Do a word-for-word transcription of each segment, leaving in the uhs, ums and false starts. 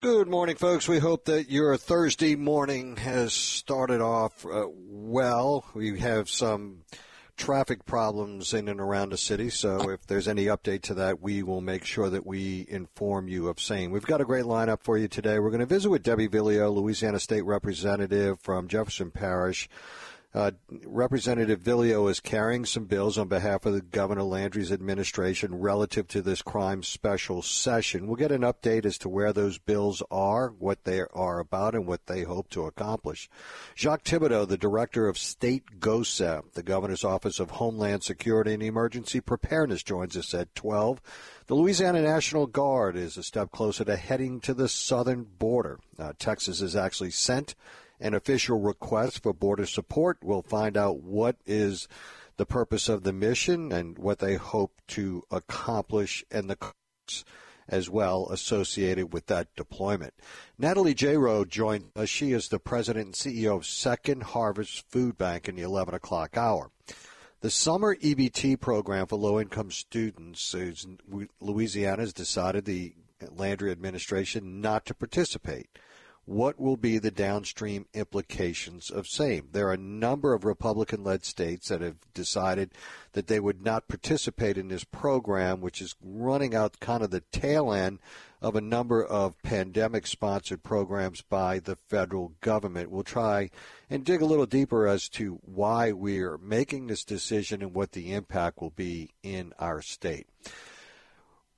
Good morning, folks. We hope that your Thursday morning has started off uh, well. We have some traffic problems in and around the city, so if there's any update to that, we will make sure that we inform you of same. We've got a great lineup for you today. We're going to visit with Debbie Villio, Louisiana State Representative from Jefferson Parish. Uh, Representative Villio is carrying some bills on behalf of the Governor Landry's administration relative to this crime special session. We'll get an update as to where those bills are, what they are about, and what they hope to accomplish. Jacques Thibodeau, the director of State GOSEP, the Governor's Office of Homeland Security and Emergency Preparedness, joins us at twelve. The Louisiana National Guard is a step closer to heading to the southern border. Uh, Texas has actually sent an official request for border support. We'll find out what is the purpose of the mission and what they hope to accomplish and the costs as well associated with that deployment. Natalie J. Rowe joined us. She is the president and C E O of Second Harvest Food Bank in the eleven o'clock hour. The summer E B T program for low-income students, Louisiana has decided the Landry administration not to participate. What will be the downstream implications of same? There are a number of Republican-led states that have decided that they would not participate in this program, which is running out kind of the tail end of a number of pandemic-sponsored programs by the federal government. We'll try and dig a little deeper as to why we're making this decision and what the impact will be in our state.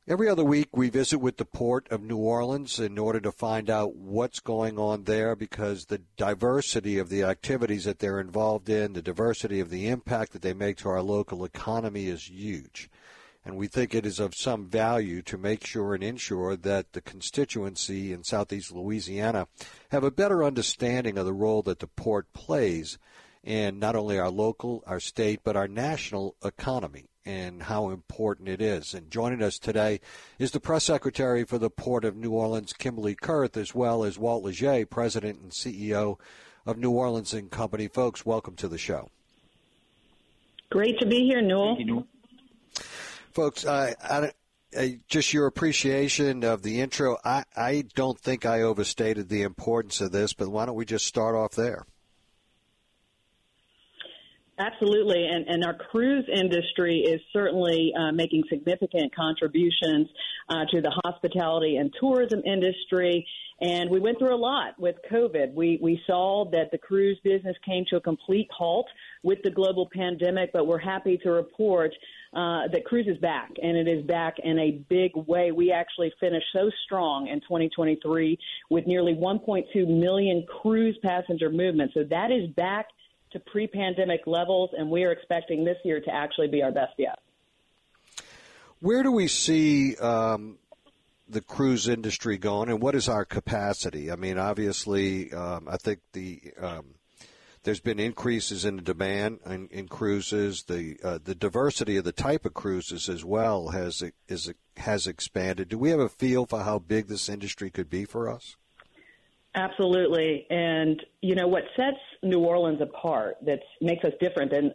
Every other week, we visit with the Port of New Orleans in order to find out what's going on there, because the diversity of the activities that they're involved in, the diversity of the impact that they make to our local economy is huge. And we think it is of some value to make sure and ensure that the constituency in Southeast Louisiana have a better understanding of the role that the port plays in not only our local, our state, but our national economy, and how important it is. And joining us today is the press secretary for the Port of New Orleans, Kimberly Kurth, as well as Walt Leger, president and C E O of New Orleans and Company. Folks, welcome to the show. Great to be here, Newell. Thank you, Newell. Folks, I, I, I, just your appreciation of the intro. I, I don't think I overstated the importance of this, but why don't we just start off there? Absolutely, and, and our cruise industry is certainly uh, making significant contributions uh, to the hospitality and tourism industry. And we went through a lot with COVID. We we saw that the cruise business came to a complete halt with the global pandemic, but we're happy to report uh, that cruise is back, and it is back in a big way. We actually finished so strong in twenty twenty-three with nearly one point two million cruise passenger movements. So that is back to pre-pandemic levels, and we are expecting this year to actually be our best yet. Where do we see um the cruise industry going, and what is our capacity? I mean, obviously, um, I think the um, there's been increases in the demand in, in cruises. The uh, the diversity of the type of cruises as well has is has expanded. Do we have a feel for how big this industry could be for us? Absolutely, and you know what sets New Orleans apart, that makes us different than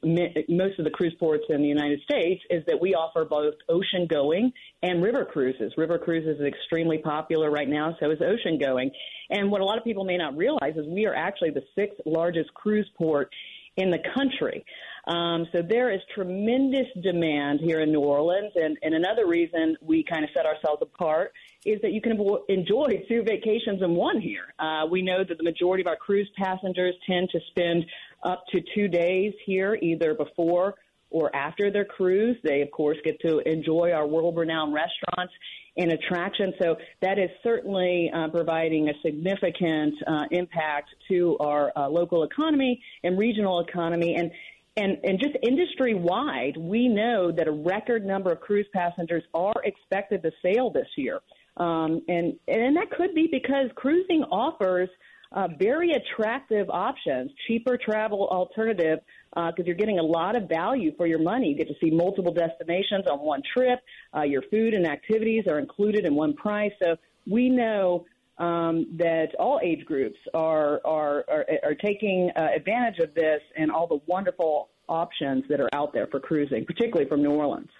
most of the cruise ports in the United States, is that we offer both ocean-going and river cruises. River cruises is extremely popular right now, so is ocean-going. And what a lot of people may not realize is we are actually the sixth largest cruise port in the country. Um, so there is tremendous demand here in New Orleans, and, and another reason we kind of set ourselves apart is that you can enjoy two vacations in one here. Uh, we know that the majority of our cruise passengers tend to spend up to two days here, either before or after their cruise. They, of course, get to enjoy our world-renowned restaurants and attractions. So that is certainly uh, providing a significant uh, impact to our uh, local economy and regional economy. And And, and just industry-wide, we know that a record number of cruise passengers are expected to sail this year. Um, and, and that could be because cruising offers uh, very attractive options, cheaper travel alternative, because uh, you're getting a lot of value for your money. You get to see multiple destinations on one trip. Uh, your food and activities are included in one price. So we know Um, that all age groups are are are, are taking uh, advantage of this and all the wonderful options that are out there for cruising, particularly from New Orleans.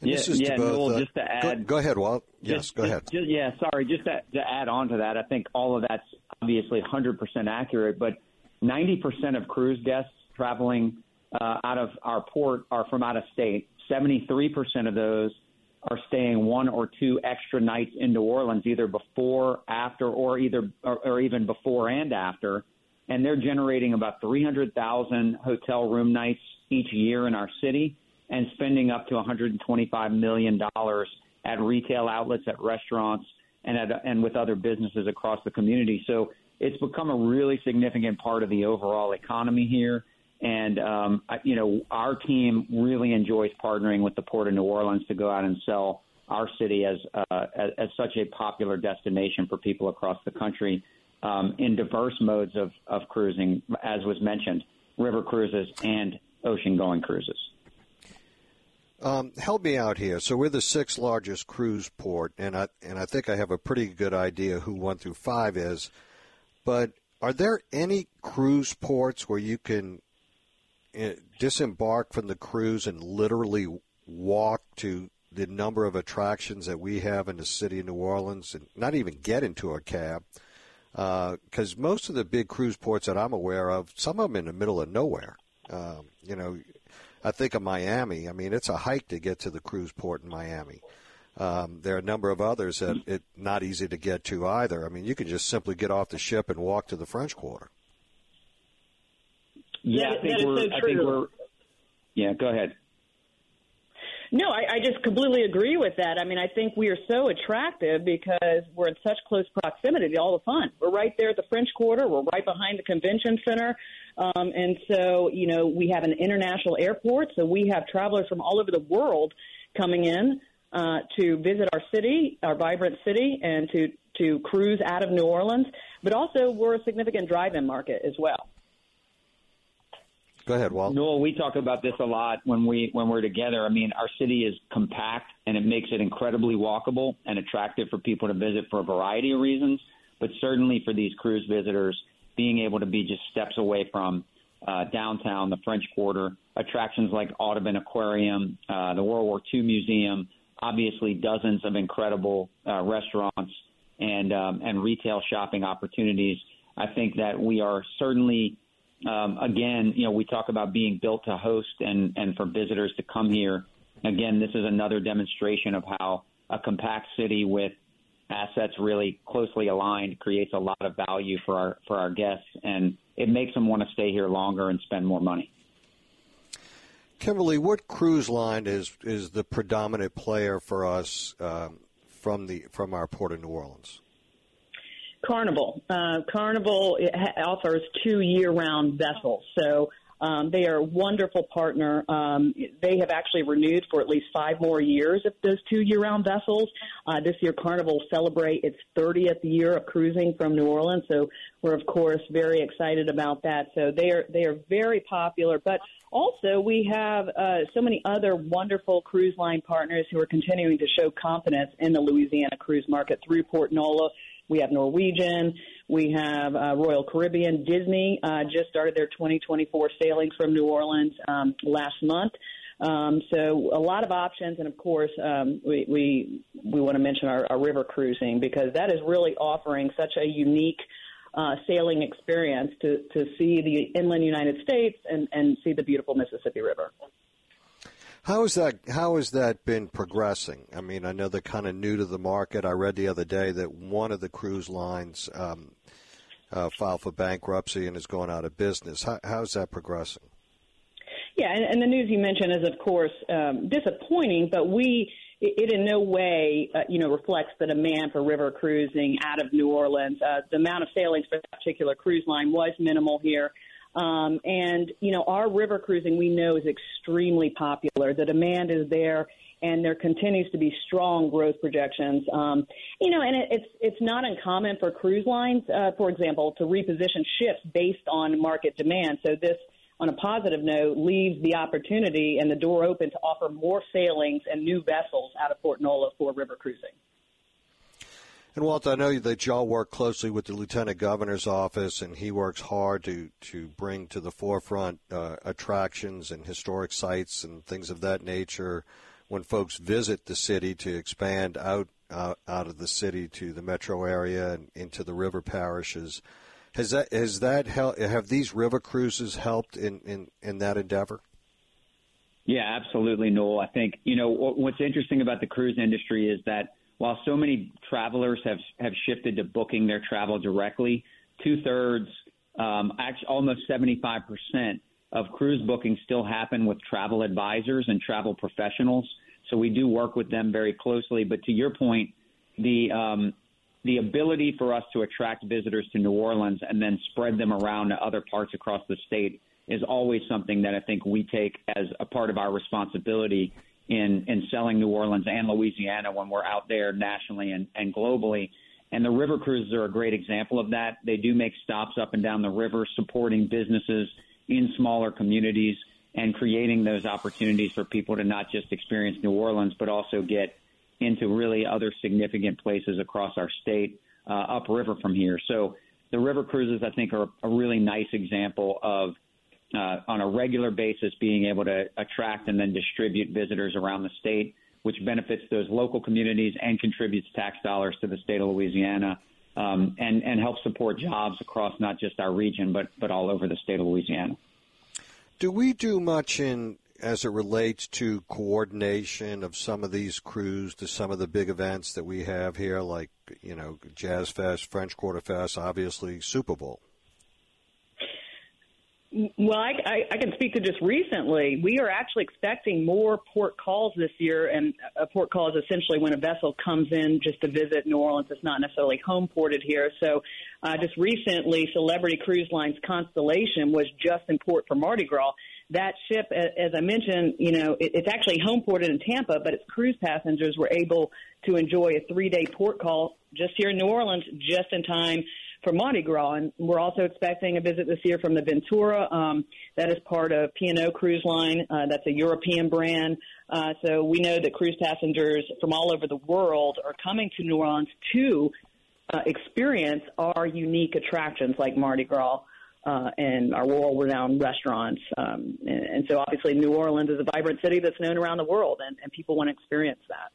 And yeah, this is yeah, both, Noel, uh, just to add. Go, go ahead, Walt. Yes, just, go just, ahead. Just, yeah, sorry, just to, to add on to that, I think all of that's obviously one hundred percent accurate, but ninety percent of cruise guests traveling uh, out of our port are from out of state. seventy-three percent of those are staying one or two extra nights in New Orleans, either before, after, or either, or, or even before and after. And they're generating about three hundred thousand hotel room nights each year in our city and spending up to one hundred twenty-five million dollars at retail outlets, at restaurants, and at, and with other businesses across the community. So it's become a really significant part of the overall economy here. And, um, you know, our team really enjoys partnering with the Port of New Orleans to go out and sell our city as uh, as, as such a popular destination for people across the country um, in diverse modes of, of cruising, as was mentioned, river cruises and ocean-going cruises. Um, help me out here. So we're the sixth largest cruise port, and I, and I think I have a pretty good idea who one through five is. But are there any cruise ports where you can – disembark from the cruise and literally walk to the number of attractions that we have in the city of New Orleans and not even get into a cab? Because uh, most of the big cruise ports that I'm aware of, some of them in the middle of nowhere. Um, you know, I think of Miami. I mean, it's a hike to get to the cruise port in Miami. Um, there are a number of others that it's not easy to get to either. I mean, you can just simply get off the ship and walk to the French Quarter. Yeah, that, I think we're, so I think we're, yeah, go ahead. No, I, I just completely agree with that. I mean, I think we are so attractive because we're in such close proximity to all the fun. We're right there at the French Quarter. We're right behind the convention center. Um, and so, you know, we have an international airport. So we have travelers from all over the world coming in uh, to visit our city, our vibrant city, and to, to cruise out of New Orleans. But also we're a significant drive-in market as well. Go ahead, Walt. Noel, we talk about this a lot when, we, when we're together. I mean, our city is compact, and it makes it incredibly walkable and attractive for people to visit for a variety of reasons, but certainly for these cruise visitors, being able to be just steps away from uh, downtown, the French Quarter, attractions like Audubon Aquarium, uh, the World War Two Museum, obviously dozens of incredible uh, restaurants and um, and retail shopping opportunities. I think that we are certainly – Um, again, you know, we talk about being built to host and, and for visitors to come here. Again, this is another demonstration of how a compact city with assets really closely aligned creates a lot of value for our for our guests, and it makes them want to stay here longer and spend more money. Kimberly, what cruise line is is the predominant player for us um, from the from our Port of New Orleans? Carnival. Uh, Carnival it ha- offers two year-round vessels, so um, they are a wonderful partner. Um, they have actually renewed for at least five more years of those two year-round vessels. Uh, this year, Carnival celebrate its thirtieth year of cruising from New Orleans, so we're, of course, very excited about that. So they are they are very popular, but also we have uh, so many other wonderful cruise line partners who are continuing to show confidence in the Louisiana cruise market through Port Nola. We have Norwegian, we have uh, Royal Caribbean, Disney uh, just started their twenty twenty-four sailings from New Orleans um, last month. Um, so a lot of options, and of course um, we we, we want to mention our, our river cruising, because that is really offering such a unique uh, sailing experience to, to see the inland United States and, and see the beautiful Mississippi River. How is that? How has that been progressing? I mean, I know they're kind of new to the market. I read the other day that one of the cruise lines um, uh, filed for bankruptcy and is going out of business. How, how is that progressing? Yeah, and, and the news you mentioned is, of course, um, disappointing, but we it, it in no way, uh, you know, reflects the demand for river cruising out of New Orleans. Uh, the amount of sailings for that particular cruise line was minimal here. Um, and, you know, our river cruising we know is extremely popular. The demand is there, and there continues to be strong growth projections. Um, you know, and it, it's it's not uncommon for cruise lines, uh, for example, to reposition ships based on market demand. So this, on a positive note, leaves the opportunity and the door open to offer more sailings and new vessels out of Port Nola for river cruising. And, Walt, I know that y'all work closely with the Lieutenant Governor's office, and he works hard to, to bring to the forefront uh, attractions and historic sites and things of that nature when folks visit the city, to expand out uh, out of the city to the metro area and into the river parishes. Has that, has that hel- have these river cruises helped in, in, in that endeavor? Yeah, absolutely, Noel. I think, you know, what's interesting about the cruise industry is that while so many travelers have, have shifted to booking their travel directly, two-thirds, um, actually almost seventy-five percent of cruise bookings still happen with travel advisors and travel professionals. So we do work with them very closely. But to your point, the um, the ability for us to attract visitors to New Orleans and then spread them around to other parts across the state is always something that I think we take as a part of our responsibility in, in selling New Orleans and Louisiana when we're out there nationally and, and globally. And the river cruises are a great example of that. They do make stops up and down the river, supporting businesses in smaller communities and creating those opportunities for people to not just experience New Orleans, but also get into really other significant places across our state, uh, upriver from here. So the river cruises, I think, are a really nice example of Uh, on a regular basis being able to attract and then distribute visitors around the state, which benefits those local communities and contributes tax dollars to the state of Louisiana, um, and, and helps support jobs across not just our region, but, but all over the state of Louisiana. Do we do much in as it relates to coordination of some of these crews to some of the big events that we have here, like, you know, Jazz Fest, French Quarter Fest, obviously Super Bowl? Well, I, I, I can speak to just recently. We are actually expecting more port calls this year, and a port call is essentially when a vessel comes in just to visit New Orleans. It's not necessarily home ported here. So uh, just recently, Celebrity Cruise Lines Constellation was just in port for Mardi Gras. That ship, as I mentioned, you know, it, it's actually home ported in Tampa, but its cruise passengers were able to enjoy a three-day port call just here in New Orleans, just in time for Mardi Gras. And we're also expecting a visit this year from the Ventura. Um, that is part of P and O Cruise Line. Uh, that's a European brand. Uh, so we know that cruise passengers from all over the world are coming to New Orleans to uh, experience our unique attractions like Mardi Gras uh, and our world-renowned restaurants. Um, and, and so obviously New Orleans is a vibrant city that's known around the world, and, and people want to experience that.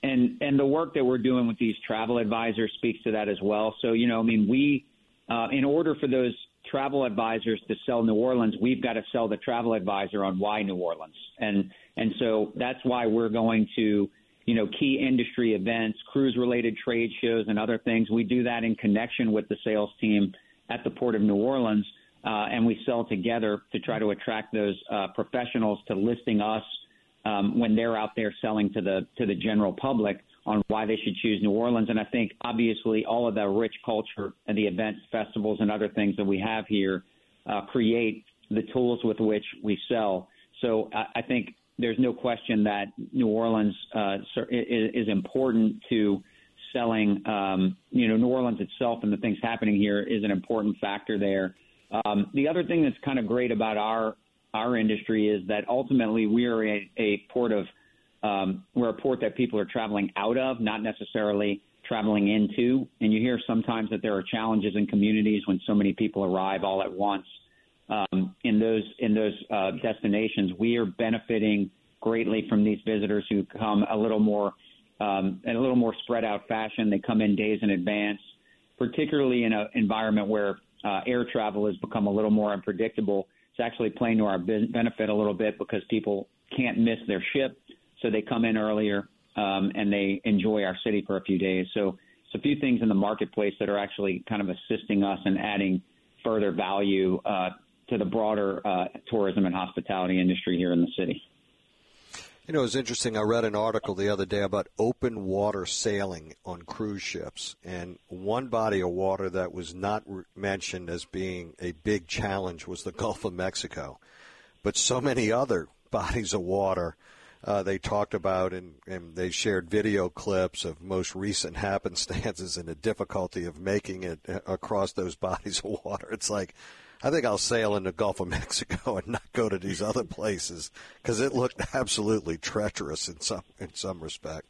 And and the work that we're doing with these travel advisors speaks to that as well. So, you know, I mean, we, uh, in order for those travel advisors to sell New Orleans, we've got to sell the travel advisor on why New Orleans. And and so that's why we're going to, you know, key industry events, cruise-related trade shows and other things. We do that in connection with the sales team at the Port of New Orleans, uh, and we sell together to try to attract those uh, professionals to listing us um, when they're out there selling to the to the general public on why they should choose New Orleans. And I think, obviously, all of the rich culture and the events, festivals, and other things that we have here uh, create the tools with which we sell. So I, I think there's no question that New Orleans uh, is, is important to selling. Um, you know, New Orleans itself and the things happening here is an important factor there. Um, the other thing that's kind of great about our our industry is that ultimately we are a, a port of Um, we're a port that people are traveling out of, not necessarily traveling into. And you hear sometimes that there are challenges in communities when so many people arrive all at once um, in those in those uh, destinations. We are benefiting greatly from these visitors who come a little more um, in a little more spread out fashion. They come in days in advance, particularly in an environment where uh, air travel has become a little more unpredictable. It's actually playing to our benefit a little bit because people can't miss their ship. So they come in earlier um, and they enjoy our city for a few days. So it's a few things in the marketplace that are actually kind of assisting us and adding further value uh, to the broader uh, tourism and hospitality industry here in the city. You know, it was interesting. I read an article the other day about open water sailing on cruise ships, and one body of water that was not re- mentioned as being a big challenge was the Gulf of Mexico. But so many other bodies of water Uh, they talked about, and, and they shared video clips of most recent happenstances and the difficulty of making it across those bodies of water. It's like, I think I'll sail in the Gulf of Mexico and not go to these other places because it looked absolutely treacherous in some in some respect.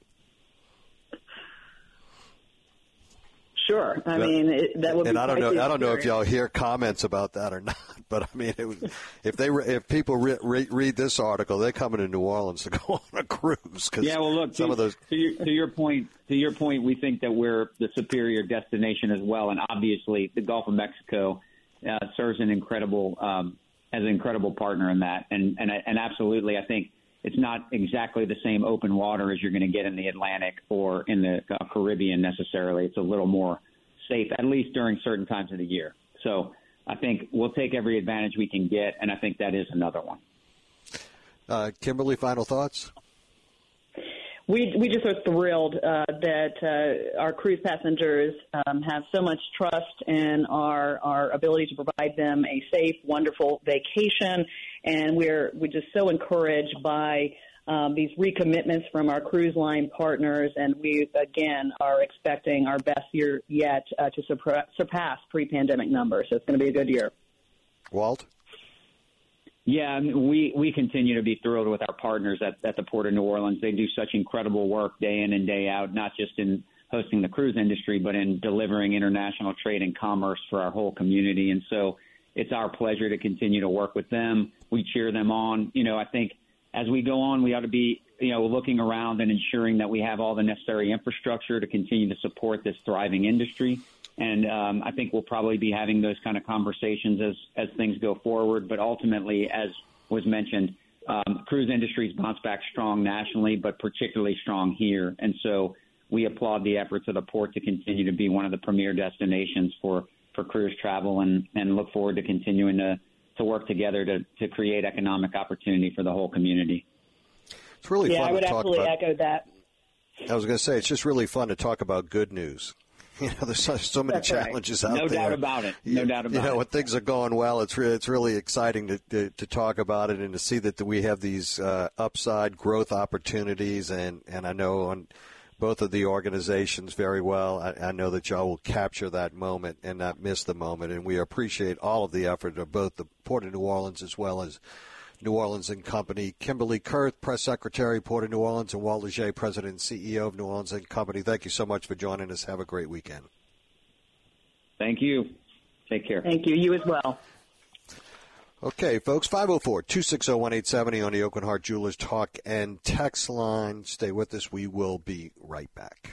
Sure, I mean it, that would be. And I don't know, I don't know if y'all hear comments about that or not. But I mean, it was, if they re, if people re, re, read this article, they're coming to New Orleans to go on a cruise. Cause yeah, well, look, some to, of those. To your, to your point, to your point, we think that we're the superior destination as well, and obviously, the Gulf of Mexico uh, serves an incredible um, as an incredible partner in that, and and and absolutely, I think it's not exactly the same open water as you're going to get in the Atlantic or in the uh, Caribbean necessarily. It's a little more safe, at least during certain times of the year. So I think we'll take every advantage we can get, and I think that is another one. Uh, Kimberly, final thoughts? We we just are thrilled uh, that uh, our cruise passengers um, have so much trust in our, our ability to provide them a safe, wonderful vacation. And we're we're just so encouraged by um, these recommitments from our cruise line partners. And we, again, are expecting our best year yet uh, to surpra- surpass pre-pandemic numbers. So it's going to be a good year. Walt? Yeah, I mean, we, we continue to be thrilled with our partners at, at the Port of New Orleans. They do such incredible work day in and day out, not just in hosting the cruise industry, but in delivering international trade and commerce for our whole community. And so it's our pleasure to continue to work with them. We cheer them on. You know, I think as we go on, we ought to be, you know, looking around and ensuring that we have all the necessary infrastructure to continue to support this thriving industry. And um, I think we'll probably be having those kind of conversations as, as things go forward. But ultimately, as was mentioned, um, cruise industries bounce back strong nationally, but particularly strong here. And so we applaud the efforts of the port to continue to be one of the premier destinations for, for cruise travel and, and look forward to continuing to, to work together to, to create economic opportunity for the whole community. It's really yeah, fun I would to talk absolutely about. echo that. I was going to say, it's just really fun to talk about good news. You know, there's so, so many That's challenges right. out no there. No doubt about it. No you, doubt about it. You know, it. when things are going well, it's really, it's really exciting to, to, to talk about it and to see that we have these uh, upside growth opportunities. And, and I know on both of the organizations very well, I, I know that y'all will capture that moment and not miss the moment. And we appreciate all of the effort of both the Port of New Orleans as well as New Orleans and Company. Kimberly Kurth, Press Secretary, Port of New Orleans, and Walt Leger, President and C E O of New Orleans and Company. Thank you so much for joining us. Have a great weekend. Thank you. Take care. Thank you. You as well. Okay, folks, five oh four, two six oh, one eight seven oh on the Oak and Heart Jewelers Talk and Text line. Stay with us. We will be right back.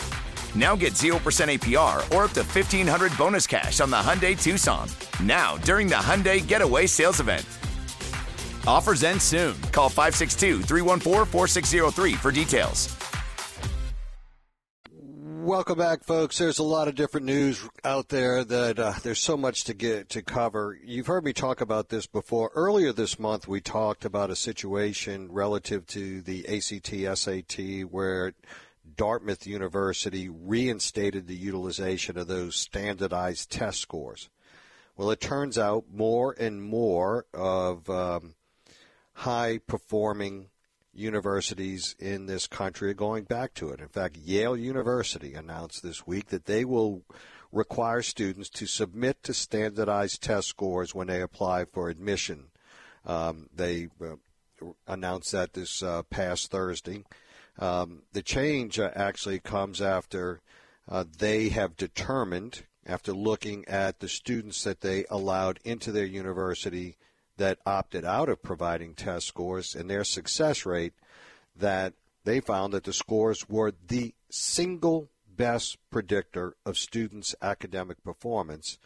Now get zero percent A P R or up to fifteen hundred dollars bonus cash on the Hyundai Tucson. Now, during the Hyundai Getaway Sales Event. Offers end soon. Call five six two, three one four, four six zero three for details. Welcome back, folks. There's a lot of different news out there that uh, there's so much to get to cover. You've heard me talk about this before. Earlier this month, we talked about a situation relative to the A C T S A T where Dartmouth University reinstated the utilization of those standardized test scores. Well, it turns out more and more of um, high-performing universities in this country are going back to it. In fact, Yale University announced this week that they will require students to submit to standardized test scores when they apply for admission. Um, they uh, announced that this uh, past Thursday. Um, the change uh, actually comes after uh, they have determined, after looking at the students that they allowed into their university that opted out of providing test scores and their success rate, that they found that the scores were the single best predictor of students' academic performance,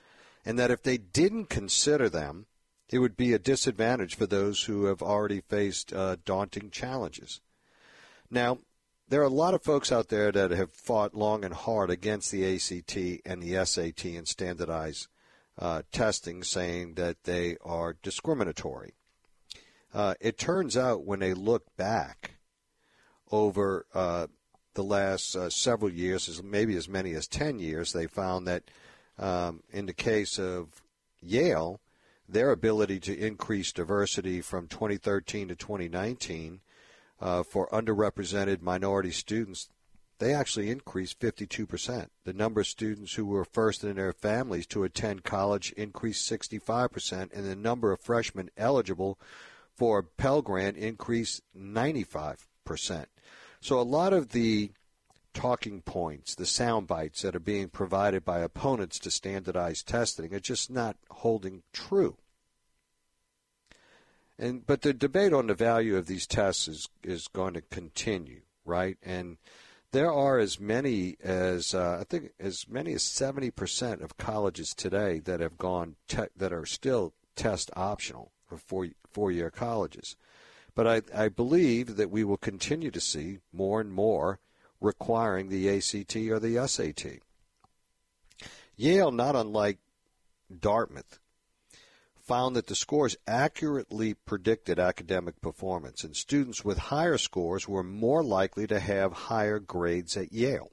and that if they didn't consider them, it would be a disadvantage for those who have already faced uh, daunting challenges. Now, there are a lot of folks out there that have fought long and hard against the A C T and the S A T and standardized uh, testing, saying that they are discriminatory. Uh, it turns out when they look back over uh, the last uh, several years, as maybe as many as ten years, they found that um, in the case of Yale, their ability to increase diversity from twenty thirteen to twenty nineteen Uh, for underrepresented minority students, they actually increased fifty-two percent. The number of students who were first in their families to attend college increased sixty-five percent, and the number of freshmen eligible for a Pell Grant increased ninety-five percent. So a lot of the talking points, the sound bites that are being provided by opponents to standardized testing are just not holding true. And but the debate on the value of these tests is, is going to continue, right? And there are as many as uh, I think as many as seventy percent of colleges today that have gone te- that are still test optional for four, four-year colleges. But I, I believe that we will continue to see more and more requiring the A C T or the S A T. Yale, not unlike Dartmouth, found that the scores accurately predicted academic performance, and students with higher scores were more likely to have higher grades at Yale.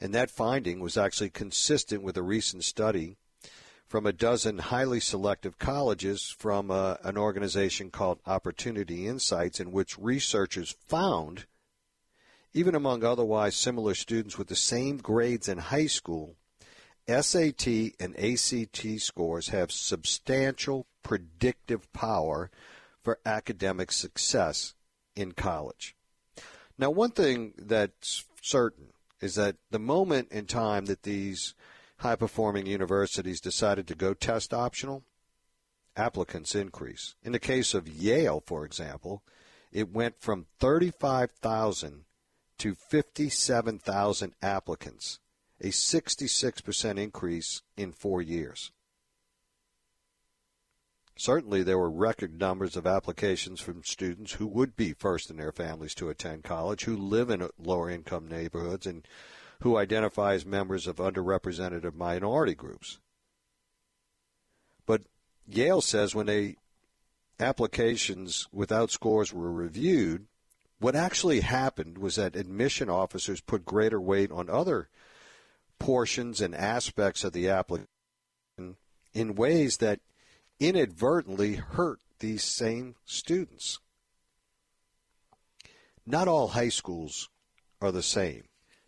And that finding was actually consistent with a recent study from a dozen highly selective colleges from uh, an organization called Opportunity Insights, in which researchers found even among otherwise similar students with the same grades in high school, S A T and A C T scores have substantial predictive power for academic success in college. Now, one thing that's certain is that the moment in time that these high-performing universities decided to go test optional, applicants increase. In the case of Yale, for example, it went from thirty-five thousand to fifty-seven thousand applicants, a sixty-six percent increase in four years. Certainly, there were record numbers of applications from students who would be first in their families to attend college, who live in lower-income neighborhoods, and who identify as members of underrepresented minority groups. But Yale says when they applications without scores were reviewed, what actually happened was that admission officers put greater weight on other portions and aspects of the application in ways that inadvertently hurt these same students. Not all high schools are the same.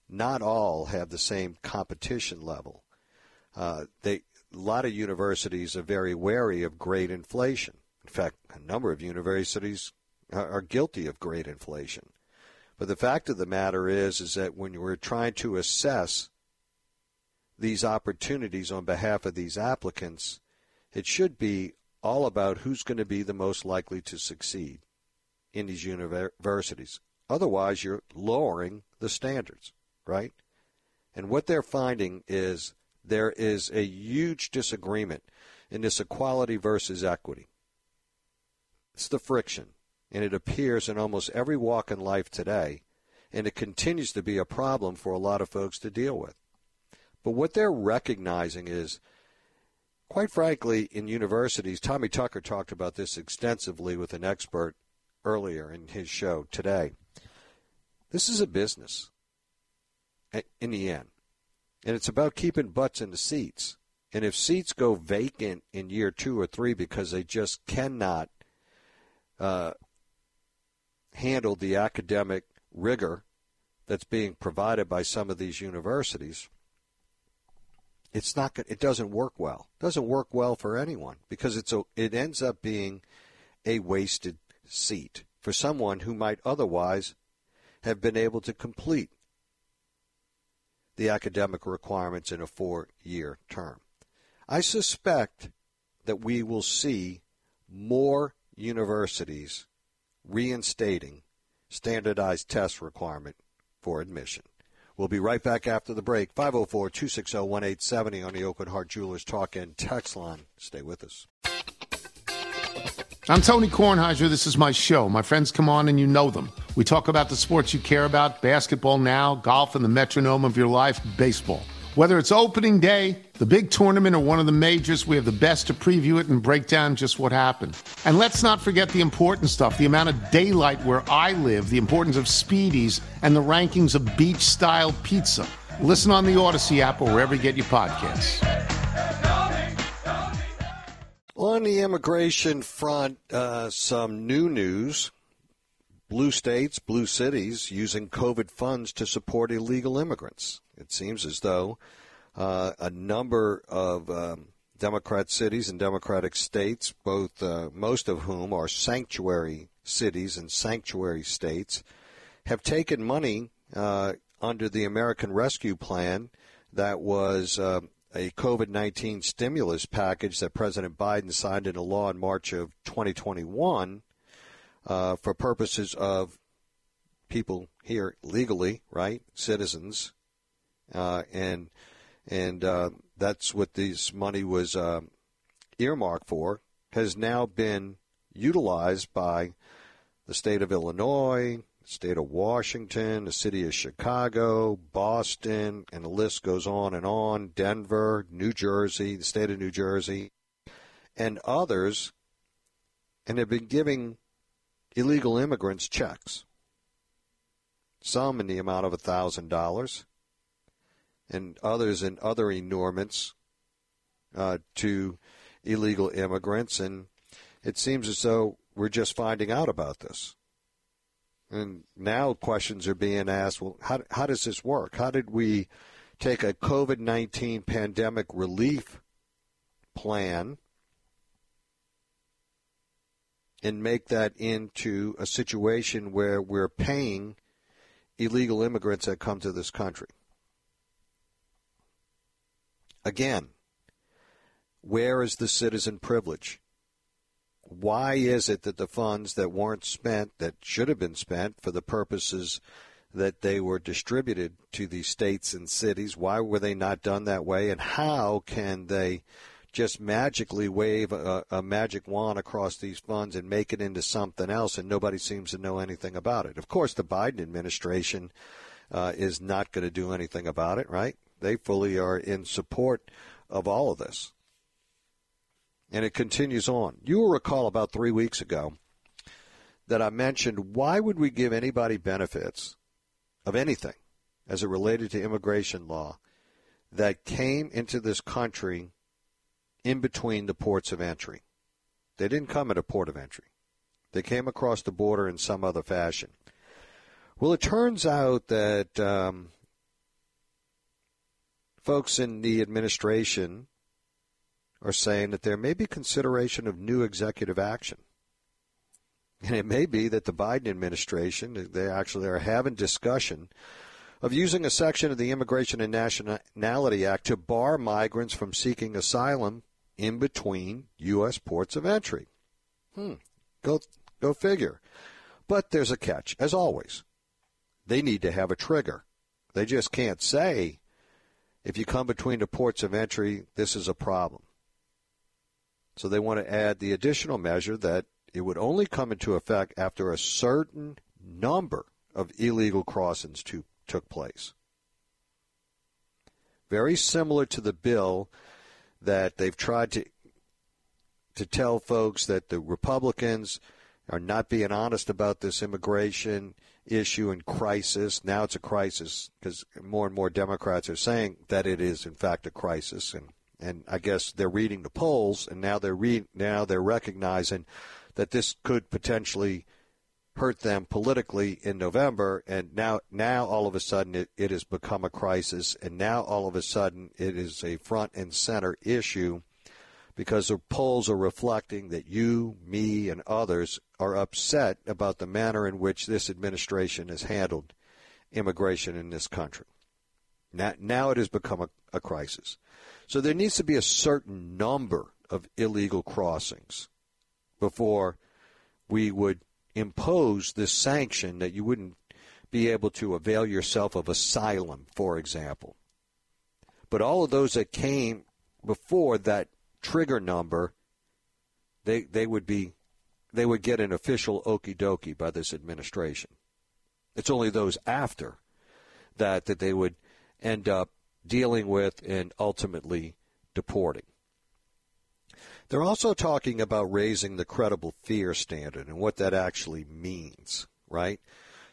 Not all have the same competition level. Uh, they, a lot of universities are very wary of grade inflation. In fact, a number of universities are, are guilty of grade inflation. But the fact of the matter is, is that when you are trying to assess these opportunities on behalf of these applicants, it should be all about who's going to be the most likely to succeed in these universities. Otherwise, you're lowering the standards, right? And what they're finding is there is a huge disagreement in this equality versus equity. It's the friction, and it appears in almost every walk in life today, and it continues to be a problem for a lot of folks to deal with. But what they're recognizing is, quite frankly, in universities, Tommy Tucker talked about this extensively with an expert earlier in his show today. This is a business in the end, and it's about keeping butts in the seats. And if seats go vacant in year two or three because they just cannot uh, handle the academic rigor that's being provided by some of these universities, It's not. It doesn't work well. It doesn't work well for anyone because it's a, it ends up being a wasted seat for someone who might otherwise have been able to complete the academic requirements in a four-year term. I suspect that we will see more universities reinstating standardized test requirement for admission. We'll be right back after the break. five oh four, two six oh, one eight seven oh on the Oak and Heart Jewelers Talk and Text Line. Stay with us. I'm Tony Kornheiser. This is my show. My friends come on and you know them. We talk about the sports you care about, basketball now, golf, and the metronome of your life, baseball. Whether it's opening day, the big tournament, or one of the majors, we have the best to preview it and break down just what happened. And let's not forget the important stuff, the amount of daylight where I live, the importance of speedies, and the rankings of beach-style pizza. Listen on the Odyssey app or wherever you get your podcasts. On the immigration front, uh, some new news. Blue states, blue cities using COVID funds to support illegal immigrants. It seems as though uh, a number of um, Democrat cities and Democratic states, both uh, most of whom are sanctuary cities and sanctuary states, have taken money uh, under the American Rescue Plan that was uh, a COVID nineteen stimulus package that President Biden signed into law in March of twenty twenty-one uh, for purposes of people here legally, right, citizens. Uh, and and uh, that's what this money was uh, earmarked for, has now been utilized by the state of Illinois, the state of Washington, the city of Chicago, Boston, and the list goes on and on, Denver, New Jersey, the state of New Jersey, and others, and have been giving illegal immigrants checks, some in the amount of one thousand dollars. And others and other enormous uh, to illegal immigrants. And it seems as though we're just finding out about this. And now questions are being asked, well, how, how does this work? How did we take a COVID nineteen pandemic relief plan and make that into a situation where we're paying illegal immigrants that come to this country? Again, where is the citizen privilege? Why is it that the funds that weren't spent, that should have been spent for the purposes that they were distributed to the states and cities, why were they not done that way? And how can they just magically wave a, a magic wand across these funds and make it into something else, and nobody seems to know anything about it? Of course, the Biden administration uh, is not going to do anything about it, right? They fully are in support of all of this. And it continues on. You will recall about three weeks ago that I mentioned, why would we give anybody benefits of anything as it related to immigration law that came into this country in between the ports of entry? They didn't come at a port of entry. They came across the border in some other fashion. Well, it turns out that um, folks in the administration are saying that there may be consideration of new executive action. And it may be that the Biden administration, they actually are having discussion of using a section of the Immigration and Nationality Act to bar migrants from seeking asylum in between U S ports of entry. Hmm. Go, go figure. But there's a catch, as always. They need to have a trigger. They just can't say, if you come between the ports of entry, this is a problem. So they want to add the additional measure that it would only come into effect after a certain number of illegal crossings to, took place. Very similar to the bill that they've tried to to tell folks that the Republicans are not being honest about this immigration issue and crisis. Now it's a crisis because more and more Democrats are saying that it is, in fact, a crisis. And And I guess they're reading the polls, and now they're re- now they're recognizing that this could potentially hurt them politically in November. And now, now all of a sudden, it, it has become a crisis. And now all of a sudden, it is a front and center issue because the polls are reflecting that you, me, and others are upset about the manner in which this administration has handled immigration in this country. Now, now it has become a, a crisis. So there needs to be a certain number of illegal crossings before we would impose this sanction that you wouldn't be able to avail yourself of asylum, for example. But all of those that came before that trigger number, they they would be they would get an official okie dokie by this administration. It's only those after that that they would end up dealing with and ultimately deporting. They're also talking about raising the credible fear standard and what that actually means, right?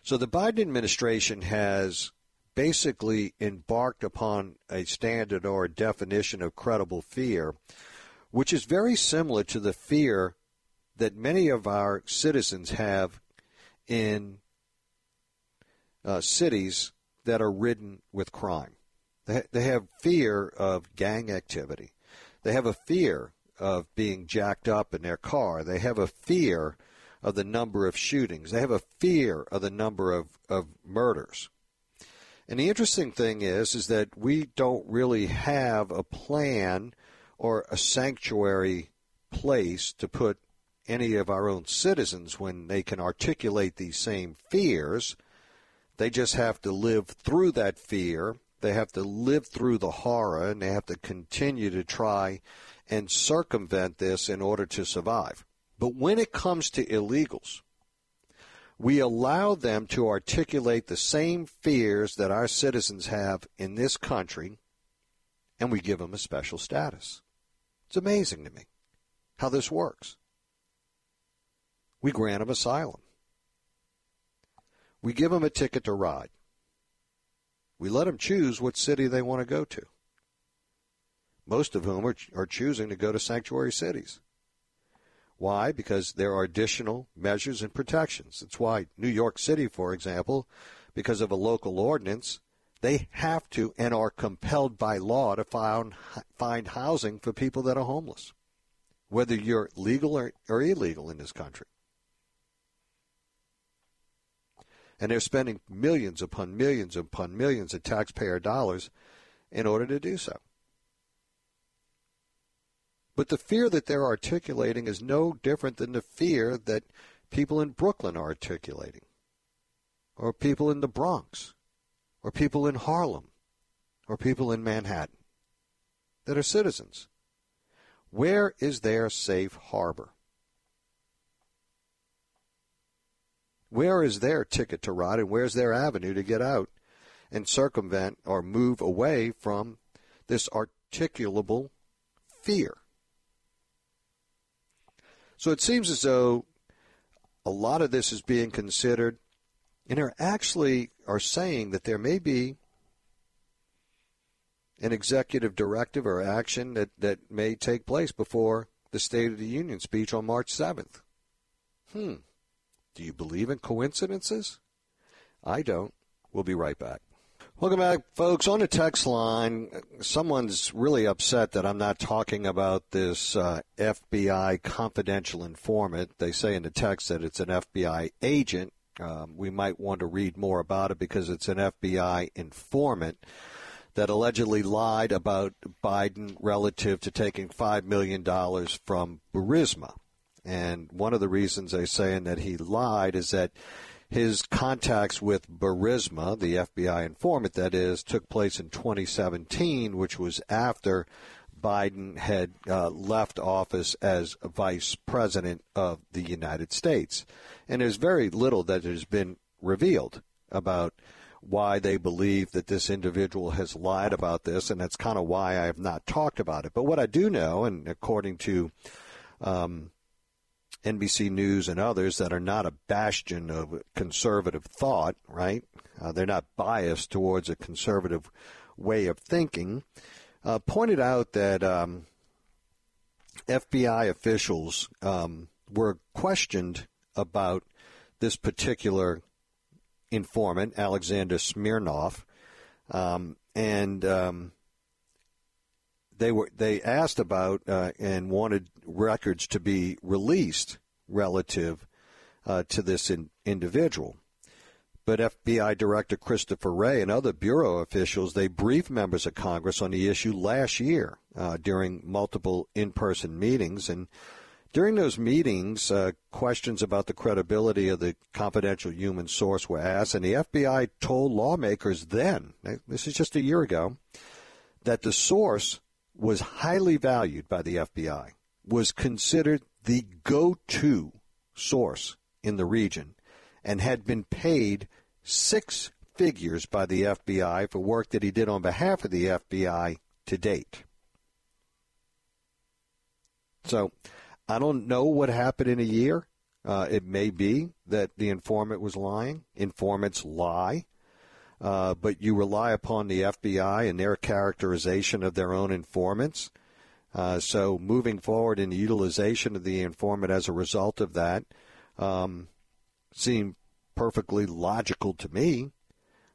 So the Biden administration has basically embarked upon a standard or a definition of credible fear, which is very similar to the fear that many of our citizens have in uh, cities that are ridden with crime. They have fear of gang activity. They have a fear of being jacked up in their car. They have a fear of the number of shootings. They have a fear of the number of, of murders. And the interesting thing is, is that we don't really have a plan or a sanctuary place to put any of our own citizens when they can articulate these same fears. They just have to live through that fear. They have to live through the horror, and they have to continue to try and circumvent this in order to survive. But when it comes to illegals, we allow them to articulate the same fears that our citizens have in this country, and we give them a special status. It's amazing to me how this works. We grant them asylum. We give them a ticket to ride. We let them choose what city they want to go to, most of whom are, are choosing to go to sanctuary cities. Why? Because there are additional measures and protections. That's why New York City, for example, because of a local ordinance, they have to and are compelled by law to find, find housing for people that are homeless, whether you're legal or, or illegal in this country. And they're spending millions upon millions upon millions of taxpayer dollars in order to do so. But the fear that they're articulating is no different than the fear that people in Brooklyn are articulating, or people in the Bronx, or people in Harlem, or people in Manhattan that are citizens. Where is their safe harbor? Where is their ticket to ride, and where's their avenue to get out and circumvent or move away from this articulable fear? So it seems as though a lot of this is being considered, and are actually are saying that there may be an executive directive or action that, that may take place before the State of the Union speech on March seventh. Hmm. Do you believe in coincidences? I don't. We'll be right back. Welcome back, folks. On the text line, someone's really upset that I'm not talking about this uh, F B I confidential informant. They say in the text that it's an F B I agent. Um, we might want to read more about it because it's an F B I informant that allegedly lied about Biden relative to taking five million dollars from Burisma. And one of the reasons they're saying that he lied is that his contacts with Burisma, the F B I informant that is, took place in twenty seventeen, which was after Biden had uh, left office as vice president of the United States. And there's very little that has been revealed about why they believe that this individual has lied about this, and that's kind of why I have not talked about it. But what I do know, and according to um, N B C News and others that are not a bastion of conservative thought, right? Uh, they're not biased towards a conservative way of thinking, uh, pointed out that um, F B I officials um, were questioned about this particular informant, Alexander Smirnov, um, and um, they were they asked about uh, and wanted records to be released relative uh, to this in, individual. But F B I Director Christopher Wray and other bureau officials, they briefed members of Congress on the issue last year uh, during multiple in-person meetings. And during those meetings, uh, questions about the credibility of the confidential human source were asked, and the F B I told lawmakers then, this is just a year ago, that the source was highly valued by the F B I, was considered the go-to source in the region, and had been paid six figures by the F B I for work that he did on behalf of the F B I to date. So I don't know what happened in a year. Uh, it may be that the informant was lying. Informants lie. Uh, but you rely upon the F B I and their characterization of their own informants. Uh, so moving forward in the utilization of the informant as a result of that um, seemed perfectly logical to me.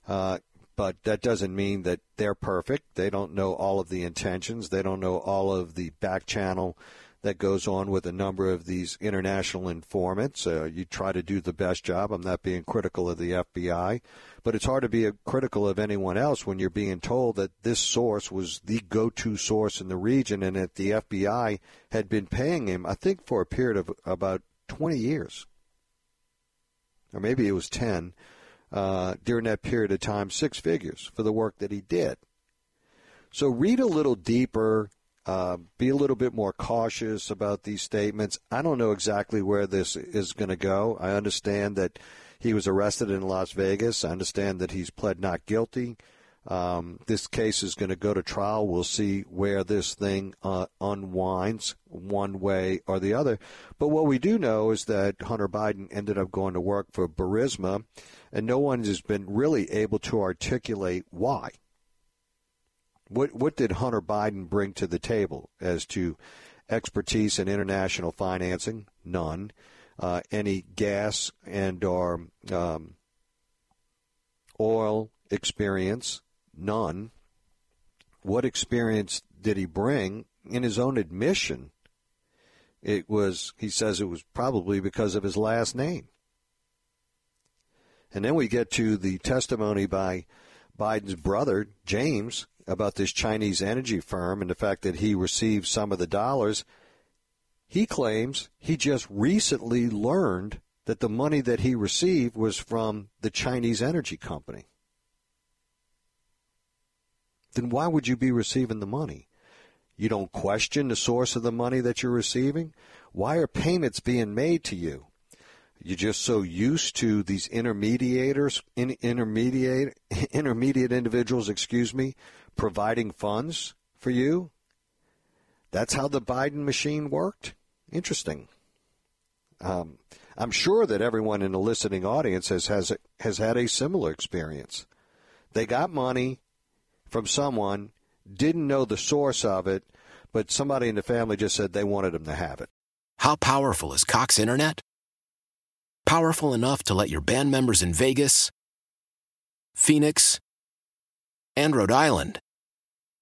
Uh, but that doesn't mean that they're perfect. They don't know all of the intentions. They don't know all of the back channel that goes on with a number of these international informants. Uh, you try to do the best job. I'm not being critical of the F B I, but it's hard to be critical of anyone else when you're being told that this source was the go-to source in the region and that the F B I had been paying him, I think, for a period of about twenty years, or maybe it was ten, uh, during that period of time, six figures for the work that he did. So read a little deeper. Uh, be a little bit more cautious about these statements. I don't know exactly where this is going to go. I understand that he was arrested in Las Vegas. I understand that he's pled not guilty. Um, this case is going to go to trial. We'll see where this thing uh, unwinds one way or the other. But what we do know is that Hunter Biden ended up going to work for Burisma, and no one has been really able to articulate why. What what did Hunter Biden bring to the table as to expertise in international financing, none. Uh, any gas and or um, oil experience, none. What experience did he bring? In his own admission, it was, he says it was probably because of his last name. And then we get to the testimony by Biden's brother, James, about this Chinese energy firm and the fact that he received some of the dollars. He claims he just recently learned that the money that he received was from the Chinese energy company. Then why would you be receiving the money? You don't question the source of the money that you're receiving? Why are payments being made to you? You're just so used to these intermediators, in, intermediate, intermediate individuals, excuse me, providing funds for you? That's how the Biden machine worked? Interesting. Um, I'm sure that everyone in the listening audience has, has, has had a similar experience. They got money from someone, didn't know the source of it, but somebody in the family just said they wanted them to have it. How powerful is Cox Internet? Powerful enough to let your band members in Vegas, Phoenix, and Rhode Island